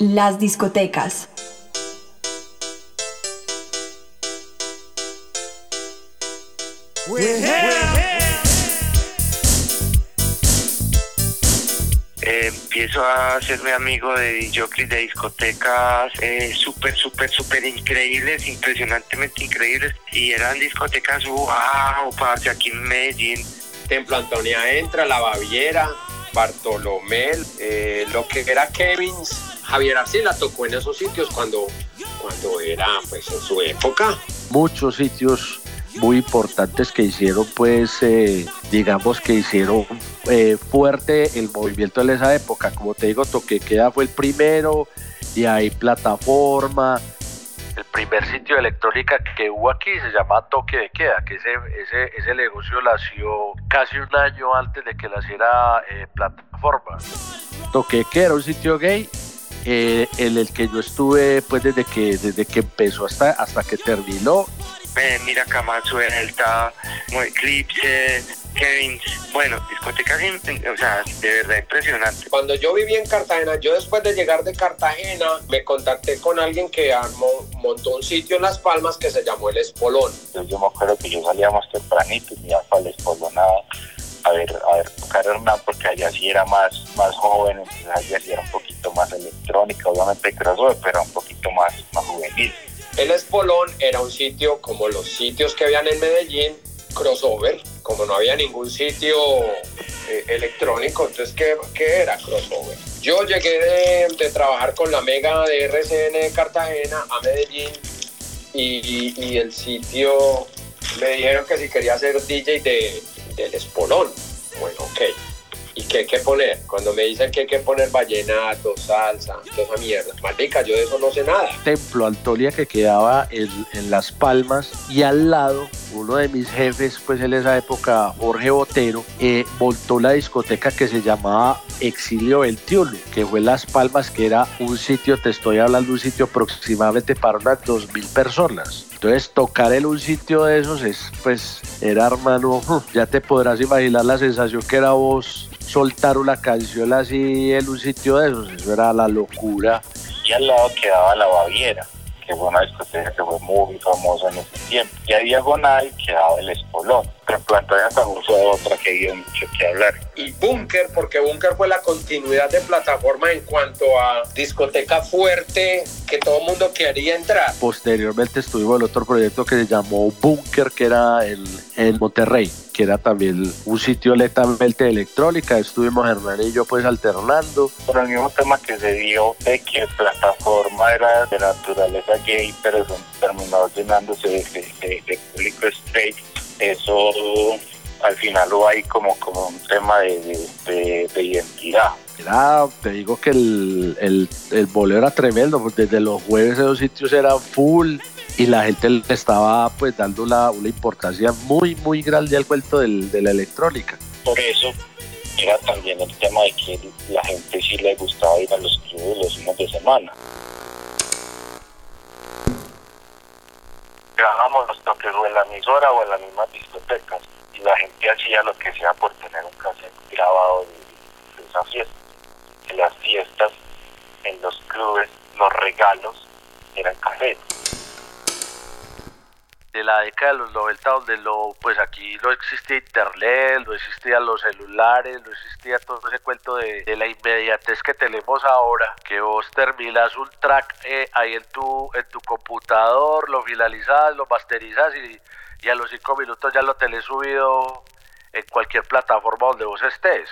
Las discotecas. Empiezo a hacerme amigo de jockeys de discotecas súper increíbles, impresionantemente increíbles. Y eran discotecas, wow, parce, aquí en Medellín. Templo Antonia entra, La Baviera, Bartolomé, lo que era Kevin's. Javier Arcila tocó en esos sitios cuando era, pues, en su época. Muchos sitios muy importantes que hicieron, pues, digamos que hicieron fuerte el movimiento en esa época. Como te digo, Toque de Queda fue el primero, y ahí Plataforma. El primer sitio de electrónica que hubo aquí se llama Toque de Queda, que ese negocio nació casi un año antes de que naciera Plataforma. Toque de Queda era un sitio gay, en el que yo estuve, pues, desde que empezó hasta que terminó. Mira, Camar Suelta, Eclipse, Kevin's, bueno, discotecas, o sea, de verdad impresionante. Cuando yo vivía en Cartagena, yo después de llegar de Cartagena, me contacté con alguien que montó un sitio en Las Palmas que se llamó El Espolón. Yo me acuerdo que yo salía más tempranito y me iba para El Espolón a ver tocar Hernán, porque allá sí era más joven, entonces allá sí era un poquito más electrónica, obviamente crossover, pero un poquito más juvenil. El Espolón era un sitio como los sitios que habían en Medellín, crossover, como no había ningún sitio electrónico, entonces ¿qué era crossover? Yo llegué de trabajar con la mega de RCN de Cartagena a Medellín y el sitio me dijeron que si quería ser DJ del Espolón. Bueno, ok. ¿Y qué hay que poner? Cuando me dicen que hay que poner vallenato, salsa, toda esa mierda. Maldita, yo de eso no sé nada. Templo Antonia, que quedaba en Las Palmas, y al lado, uno de mis jefes, pues, en esa época, Jorge Botero, montó la discoteca que se llamaba Exilio 21, que fue en Las Palmas, que era un sitio, te estoy hablando, un sitio aproximadamente para unas 2.000 personas. Entonces, tocar en un sitio de esos era, hermano, ya te podrás imaginar la sensación que era vos soltar una canción así en un sitio de esos. Eso era la locura. Y al lado quedaba La Baviera, que fue una discoteca que fue muy famosa en ese tiempo. Y a diagonal quedaba El Espolón. Pero en Plataforma usó otra que dio mucho que hablar. Y Bunker, porque Bunker fue la continuidad de Plataforma en cuanto a discoteca fuerte que todo el mundo quería entrar. Posteriormente estuvimos en otro proyecto que se llamó Bunker, que era en Monterrey, que era también un sitio netamente de electrónica. Estuvimos Hernán y yo, pues, alternando. Por el mismo tema que se dio de que Plataforma era de naturaleza gay, pero terminó llenándose de público straight. Eso al final lo hay como un tema de identidad. Te digo que el boleo era tremendo, porque desde los jueves esos sitios eran full y la gente le estaba, pues, dando una importancia muy grande al cuento de la electrónica. Por eso era también el tema de que la gente sí le gustaba ir a los clubes los fines de semana. Grabamos los toques o en la emisora o en las mismas discotecas, y la gente hacía lo que sea por tener un cassette grabado de esas fiestas. En las fiestas, en los clubes, los regalos eran cassettes. De la década de los 90, donde pues aquí no existía internet, no existían los celulares, no existía todo ese cuento de la inmediatez que tenemos ahora, que vos terminas un track ahí en tu computador, lo finalizas, lo masterizas y a los 5 minutos ya lo tenés subido en cualquier plataforma donde vos estés.